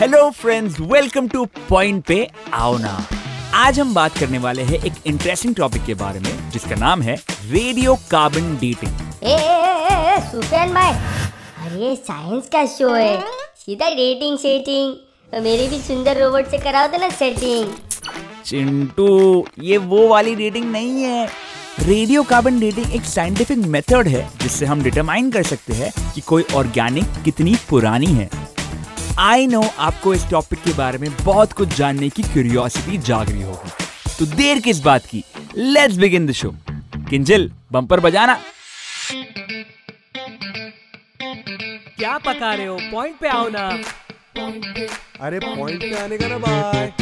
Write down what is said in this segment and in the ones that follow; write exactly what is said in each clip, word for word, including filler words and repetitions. Hello friends, welcome to point पे आओ ना। आज हम बात करने वाले हैं एक इंटरेस्टिंग टॉपिक के बारे में जिसका नाम है रेडियो कार्बन डेटिंग। ए ए ए सुफियान भाई, अरे साइंस का शो है, सीधा डेटिंग सेटिंग। तो मेरे भी सुंदर रोबोट से कराओ तो ना सेटिंग। चिंटू, ये वो वाली डेटिंग नहीं है। रेडियो कार्बन डेटिंग एक साइंटिफिक मेथड है जिससे हम डिटरमाइन कर सकते हैं कि कोई ऑर्गेनिक कितनी पुरानी है। आई नो आपको इस टॉपिक के बारे में बहुत कुछ जानने की क्यूरियोसिटी जाग रही होगी, तो देर किस बात की, let's begin the show. Kinjal, bumper बजाना। क्या पका रहे हो? पॉइंट पे आओ ना। अरे पॉइंट पे आने का ना bye.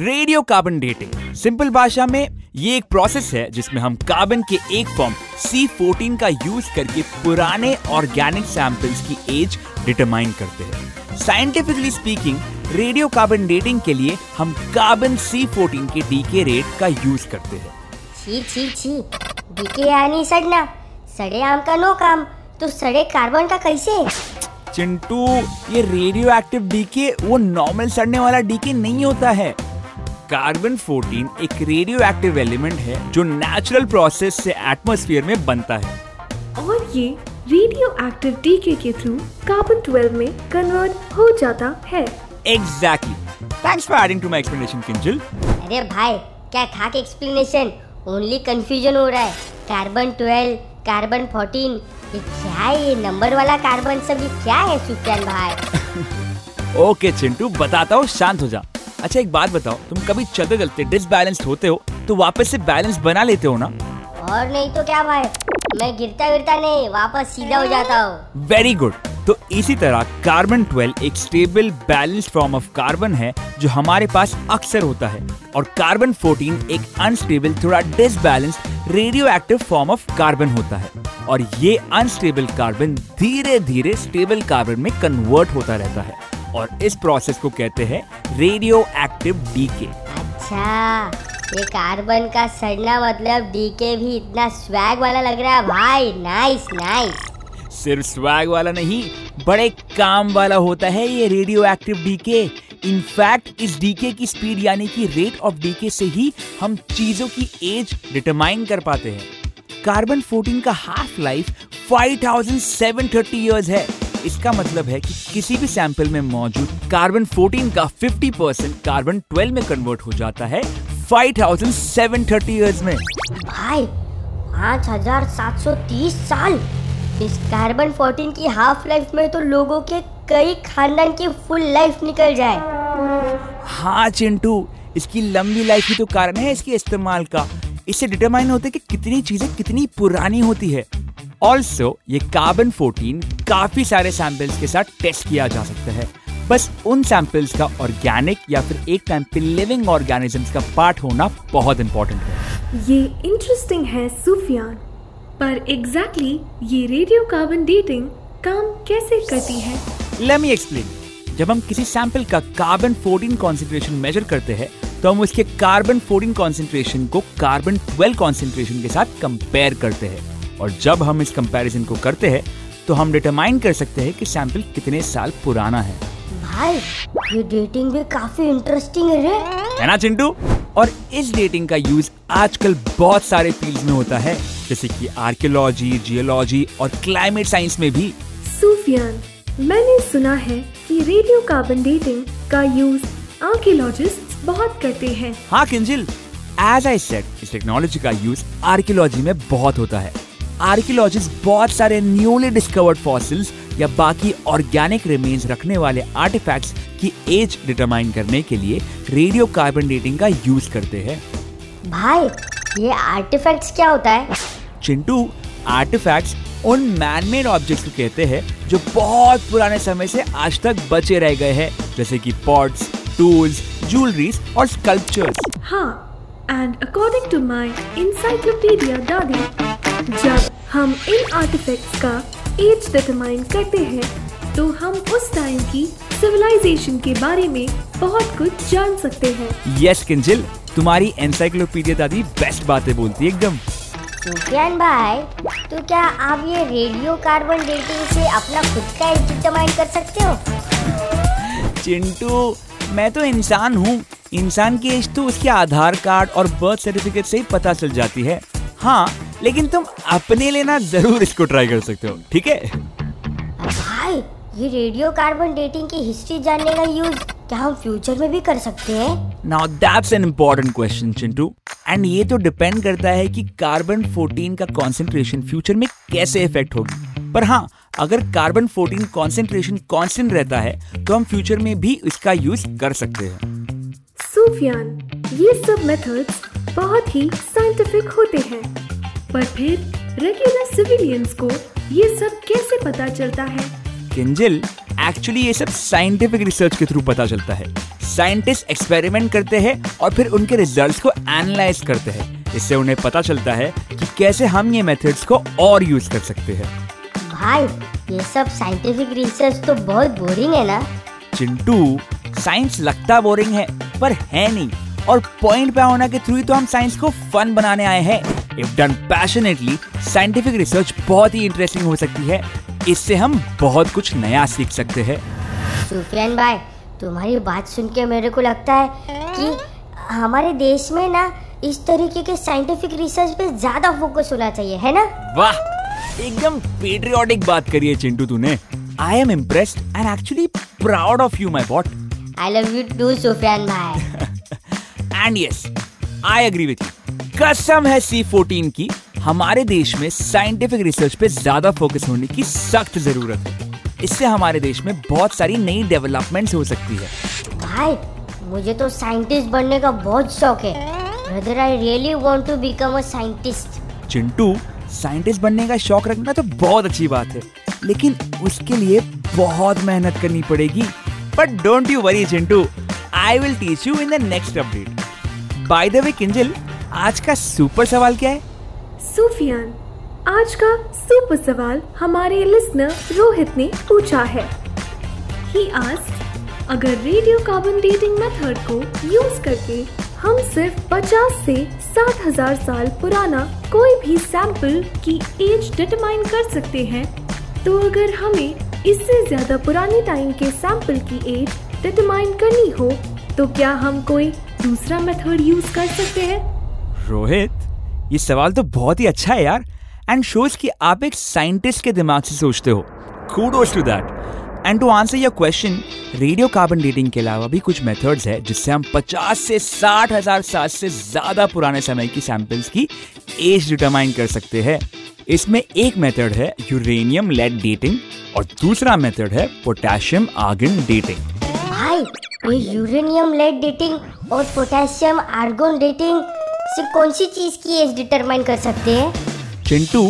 Radio carbon dating simple भाषा में ये एक प्रोसेस है जिसमें हम कार्बन के एक फॉर्म सी चौदह का यूज करके पुराने ऑर्गेनिक सैंपल्स की एज डिटरमाइन करते हैं। Scientifically speaking, radio carbon dating के लिए हम कार्बन सी चौदह के डीके रेट का यूज करते हैं। छी छी छी, डीके यानी सड़ना। सड़े आम का नो काम, तो सड़े कार्बन का कैसे? चिंटू, ये रेडियो एक्टिव डीके वो नॉर्मल सड़ने वाला डीके नहीं होता है। कार्बन चौदह एक रेडियो एक्टिव एलिमेंट है जो नेचुरल प्रोसेस से एटमॉस्फेयर में बनता है और ये रेडियो एक्टिव डीके के थ्रू कार्बन बारह में कन्वर्ट हो जाता है। Exactly. Thanks for adding to my explanation Kinjal. अरे भाई, क्या खाक एक्सप्लेनेशन, ओनली कंफ्यूजन हो रहा है। कार्बन बारह, कार्बन चौदह, ये क्या है? ये नंबर वाला कार्बन सब ये क्या है सुफियान भाई? ओके चिंटू, बताता हूँ, शांत हो जा। अच्छा एक बात बताओ, तुम कभी चलते चलते डिसबैलेंस्ड होते हो तो वापस से बैलेंस बना लेते हो ना? और नहीं तो क्या भाई, मैं गिरता गिरता नहीं, वापस सीधा हो जाता हूँ। Very good. तो इसी तरह कार्बन बारह एक stable balanced form of carbon है जो हमारे पास अक्सर होता है, और कार्बन चौदह एक अनस्टेबल, थोड़ा disbalanced radioactive form of carbon होता है, और ये अनस्टेबल कार्बन धीरे धीरे स्टेबल कार्बन में कन्वर्ट होता रहता है, और इस प्रोसेस को कहते हैं रेडियोएक्टिव डीके। अच्छा, ये कार्बन का सड़ना मतलब डीके भी इतना स्वैग वाला लग रहा है भाई। Nice nice. सिर्फ स्वैग वाला नहीं, बड़े काम वाला होता है ये रेडियोएक्टिव डीके। इनफैक्ट इस डीके की स्पीड यानी कि रेट ऑफ डीके से ही हम चीजों की एज डिटरमाइन कर पाते हैं। कार्बन चौदह का half life five thousand seven thirty years है। इसका मतलब है कि किसी भी सैंपल में मौजूद कार्बन चौदह का फिफ्टी परसेंट कार्बन बारह में कन्वर्ट हो जाता है five thousand seven thirty years में। भाई पाँच हज़ार सात सौ तीस साल। इस कार्बन चौदह की हाफ लाइफ में तो लोगों के कई खानदान की फुल लाइफ निकल जाए। हाँ चिंटू, इसकी लंबी लाइफ ही तो कारण है इसके इस्तेमाल का। इससे डिटरमाइन होता है कि कितनी चीजें कितनी पुरानी होती है। ऑल्सो ये कार्बन चौदह काफी सारे सैंपल्स के साथ टेस्ट किया जा सकता है। बस उन सैंपल्स का ऑर्गेनिक या फिर एक टाइम पे लिविंग ऑर्गेनिजम्स का पार्ट होना बहुत इम्पोर्टेंट है। ये इंटरेस्टिंग है सुफियान, पर एग्जैक्टली exactly ये रेडियो कार्बन डेटिंग काम कैसे करती है? Let me explain। जब हम किसी सैंपल का कार्बन चौदह कॉन्सेंट्रेशन मेजर करते हैं तो हम उसके कार्बन चौदह कॉन्सेंट्रेशन को कार्बन बारह कॉन्सेंट्रेशन के साथ कंपेयर करते हैं, और जब हम इस कंपैरिजन को करते हैं तो हम डिटरमाइन कर सकते हैं कि सैंपल कितने साल पुराना है। भाई ये डेटिंग भी काफी इंटरेस्टिंग है, है ना चिंटू? और इस डेटिंग का यूज आजकल बहुत सारे फील्ड में होता है, जैसे कि आर्कियोलॉजी, जियोलॉजी और क्लाइमेट साइंस में भी। सुफियान, मैंने सुना है कि रेडियो कार्बन डेटिंग का यूज आर्कियोलॉजिस्ट बहुत करते हैं। हाँ किंजल, एज आई सेड, इस टेक्नोलॉजी का यूज आर्कियोलॉजी में बहुत होता है। आर्कियोलॉजिस्ट बहुत सारे न्यूली डिस्कवर्ड फॉसिल्स या बाकी ऑर्गेनिक रिमेन्स रखने वाले आर्टिफैक्ट्स की एज डिटरमाइन करने के लिए रेडियो कार्बन डेटिंग का यूज करते हैं। भाई ये आर्टिफैक्ट्स क्या होता है? चिंटू, आर्टिफैक्ट्स उन मैनमेड ऑब्जेक्ट्स को कहते हैं जो बहुत पुराने समय से आज तक बचे रह गए हैं, जैसे कि पॉट्स, टूल्स, ज्वेलरीज और स्कल्पचर्स। हाँ, and according to my encyclopedia दादी, जब हम इन आर्टिफैक्ट्स का एज डिटरमाइन करते हैं तो हम उस टाइम की सिविलाइजेशन के बारे में बहुत कुछ जान सकते हैं। यस yes, किंजल, तुम्हारी एनसाइक्लोपीडिया दादी बेस्ट बातें बोलती है एकदम। सुफियान भाई, तो क्या आप ये रेडियो कार्बन डेटिंग से अपना खुद का एज डिटरमाइन कर सकते हो? चिंटू, मैं तो इंसान हूँ। इंसान की एज तो उसके आधार कार्ड और बर्थ सर्टिफिकेट से ही पता चल जाती है। हाँ, लेकिन तुम अपने लेना जरूर इसको ट्राई कर सकते हो, ठीक है? भाई, ये रेडियो कार्बन डेटिंग की हिस्ट्री जानने का यूज क्या हम फ्यूचर में भी कर सकते हैं? Now that's an important question Chintu, and ये तो डिपेंड करता है कि कार्बन फोर्टीन का कॉन्सेंट्रेशन फ्यूचर में कैसे इफेक्ट होगी। पर हाँ, अगर कार्बन फोर्टीन कॉन्सेंट्रेशन कांस्टेंट रहता है तो हम फ्यूचर में भी इसका यूज कर सकते हैं। सुफियान, ये सब मेथड्स बहुत ही साइंटिफिक होते हैं, पर फिर रेगुलर सिविलियंस को ये सब कैसे पता चलता है? किंजल, एक्चुअली ये सब साइंटिफिक रिसर्च के थ्रू पता चलता है। साइंटिस्ट एक्सपेरिमेंट करते हैं और फिर उनके रिजल्ट्स को एनालाइज करते हैं। इससे उन्हें पता चलता है कि कैसे हम ये मेथड्स को और यूज कर सकते हैं। भाई, ये सब साइंटिफिक रिसर्च तो बहुत बोरिंग है ना? चिंटू, साइंस लगता बोरिंग है पर है नहीं, और पॉइंट पे आओ ना के थ्रू तो हम साइंस को फन बनाने आए हैं। If done passionately, scientific research बहुत ही इंटरेस्टिंग हो सकती है। इससे हम बहुत कुछ नया सीख सकते हैं। सुफियान भाई, तुम्हारी बात सुन के मेरे को लगता है कि हमारे देश में ना इस तरीके के साइंटिफिक रिसर्च पे ज्यादा फोकस होना चाहिए, है ना? वाह, एकदम पेट्रियोटिक बात करी है चिंटू तूने। I am impressed and actually proud of you my bot. I love you too Sufiyan भाई। And yes, I agree with you. कसम है सी फोर्टीन की, हमारे देश में साइंटिफिक रिसर्च पे ज्यादा फोकस होने की सख्त जरूरत है। इससे हमारे देश में बहुत सारी नई डेवलपमेंट्स हो सकती है। भाई, मुझे तो साइंटिस्ट बनने का बहुत शौक है। Brother, I really want to become a scientist. Chintu, scientist बनने का शौक रखना तो बहुत अच्छी बात है, लेकिन उसके लिए बहुत मेहनत करनी पड़ेगी। But don't you worry Chintu, I will teach you in the next update. By the way Kinjal, आज का सुपर सवाल क्या है? सुफियान, आज का सुपर सवाल हमारे लिसनर रोहित ने पूछा है। He asked, अगर रेडियो कार्बन डेटिंग मेथड को यूज करके हम सिर्फ पचास से सात हज़ार साल पुराना कोई भी सैंपल की एज डिटरमाइन कर सकते हैं, तो अगर हमें इससे ज्यादा पुराने टाइम के सैंपल की एज डिटरमाइन करनी हो तो क्या हम कोई दूसरा मेथड यूज कर सकते हैं? रोहित, ये सवाल तो बहुत ही अच्छा है यार, एंड शोज कि आप एक साइंटिस्ट के दिमाग से सोचते हो। Kudos to that. And to answer your question, radio carbon dating के अलावा भी कुछ मेथड्स है जिससे हम पचास से साठ हज़ार साल से ज्यादा पुराने समय की सैंपल्स की एज डिटरमाइन कर सकते हैं। इसमें एक मेथड है यूरेनियम लेड डेटिंग और दूसरा मेथड है पोटेशियम आर्गन डेटिंग। भाई, ये यूरेनियम लेड डेटिंग और पोटेशियम आर्गन डेटिंग सिर्फ कौन सी चीज की एज डिटरमाइन कर सकते हैं? Chintu,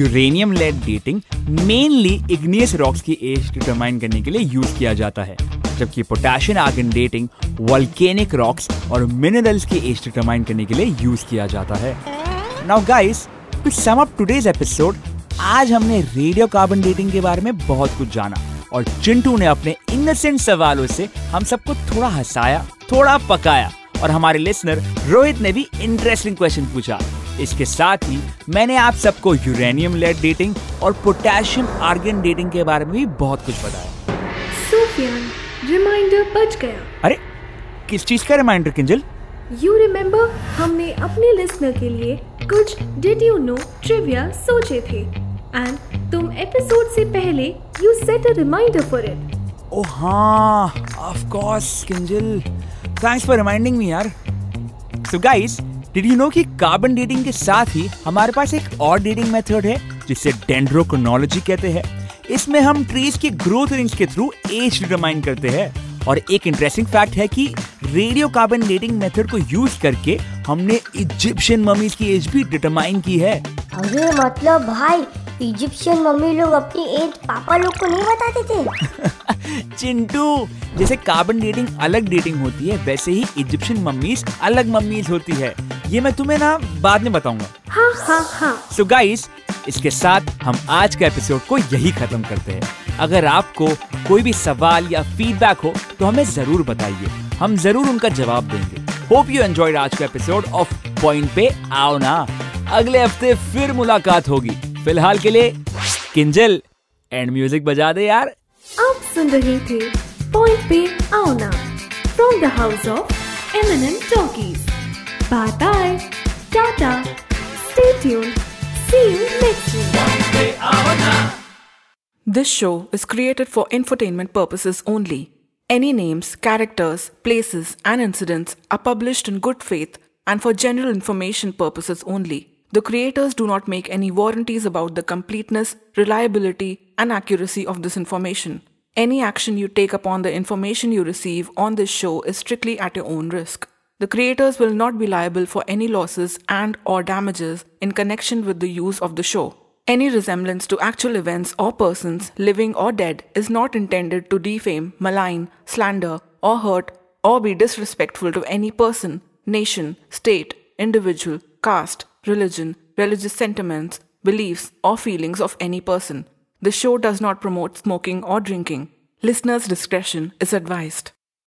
uranium lead dating mainly igneous rocks की एज डिटरमाइन करने के लिए यूज किया जाता है, जबकि potassium argon dating volcanic rocks और मिनरल्स की एज डिटरमाइन करने के लिए यूज किया जाता है। Now guys, to sum up today's episode, आज हमने रेडियो कार्बन डेटिंग के बारे में बहुत कुछ जाना और चिंटू ने अपने इनोसेंट सवालों से हम सबको थोड़ा हंसाया, थोड़ा पकाया, और हमारे लिसनर रोहित ने भी इंटरेस्टिंग क्वेश्चन पूछा। इसके साथ ही मैंने आप सबको यूरेनियम लेड डेटिंग और पोटेशियम आर्गन डेटिंग के बारे में भी बहुत कुछ बताया। सुफियान, रिमाइंडर बच गया। अरे, किस चीज का रिमाइंडर किंजल? यू रिमेम्बर, हमने अपने लिसनर के लिए कुछ डिड यू नो ट्रिविया सोचे थे, एंड तुम एपिसोड से पहले you set a reminder for it. Oh हां, of course Kinjal, thanks for reminding me यार। So guys, did you know कि कार्बन डेटिंग के साथ ही हमारे पास एक और डेटिंग मेथड है जिसे डेंड्रोक्रोनोलॉजी कहते हैं। इसमें हम ट्रीज के ग्रोथ रिंग्स के थ्रू एज डिटरमाइन करते हैं, और एक इंटरेस्टिंग फैक्ट है कि रेडियो कार्बन डेटिंग मेथड को यूज करके हमने इजिप्शियन ममीज की एज भी डिटरमाइन की है। अरे मतलब भाई, इजिप्शियन मम्मी लोग अपनी एज पापा लोग को नहीं बताते थे। चिंटू, जैसे कार्बन डेटिंग अलग डेटिंग होती है, वैसे ही इजिप्शियन मम्मीज अलग मम्मीज होती है। ये मैं तुम्हें ना बाद में बताऊंगा। हाँ हाँ हाँ। सो गाइस, इसके साथ हम आज का एपिसोड को यही खत्म करते हैं। अगर आपको कोई भी सवाल या फीडबैक हो तो हमें जरूर बताइए, हम जरूर उनका जवाब देंगे। होप यू एंजॉयड आज का एपिसोड ऑफ पॉइंट पे आओ ना। अगले हफ्ते फिर मुलाकात होगी। फिलहाल के लिए किंजल एंड म्यूजिक बजा दे यार। आप सुन रहे थे पॉइंट पे आओ ना from the house of eminent talkies. Bye, tata, stay tuned, see you next week. This show is created for infotainment purposes only. Any names, characters, places, and incidents are published in good faith and for general information purposes only. The creators do not make any warranties about the completeness, reliability, and accuracy of this information. Any action you take upon the information you receive on this show is strictly at your own risk. The creators will not be liable for any losses and/or damages in connection with the use of the show. Any resemblance to actual events or persons, living or dead, is not intended to defame, malign, slander, or hurt, or be disrespectful to any person, nation, state, individual, caste, religion, religious sentiments, beliefs, or feelings of any person. The show does not promote smoking or drinking. Listener's discretion is advised.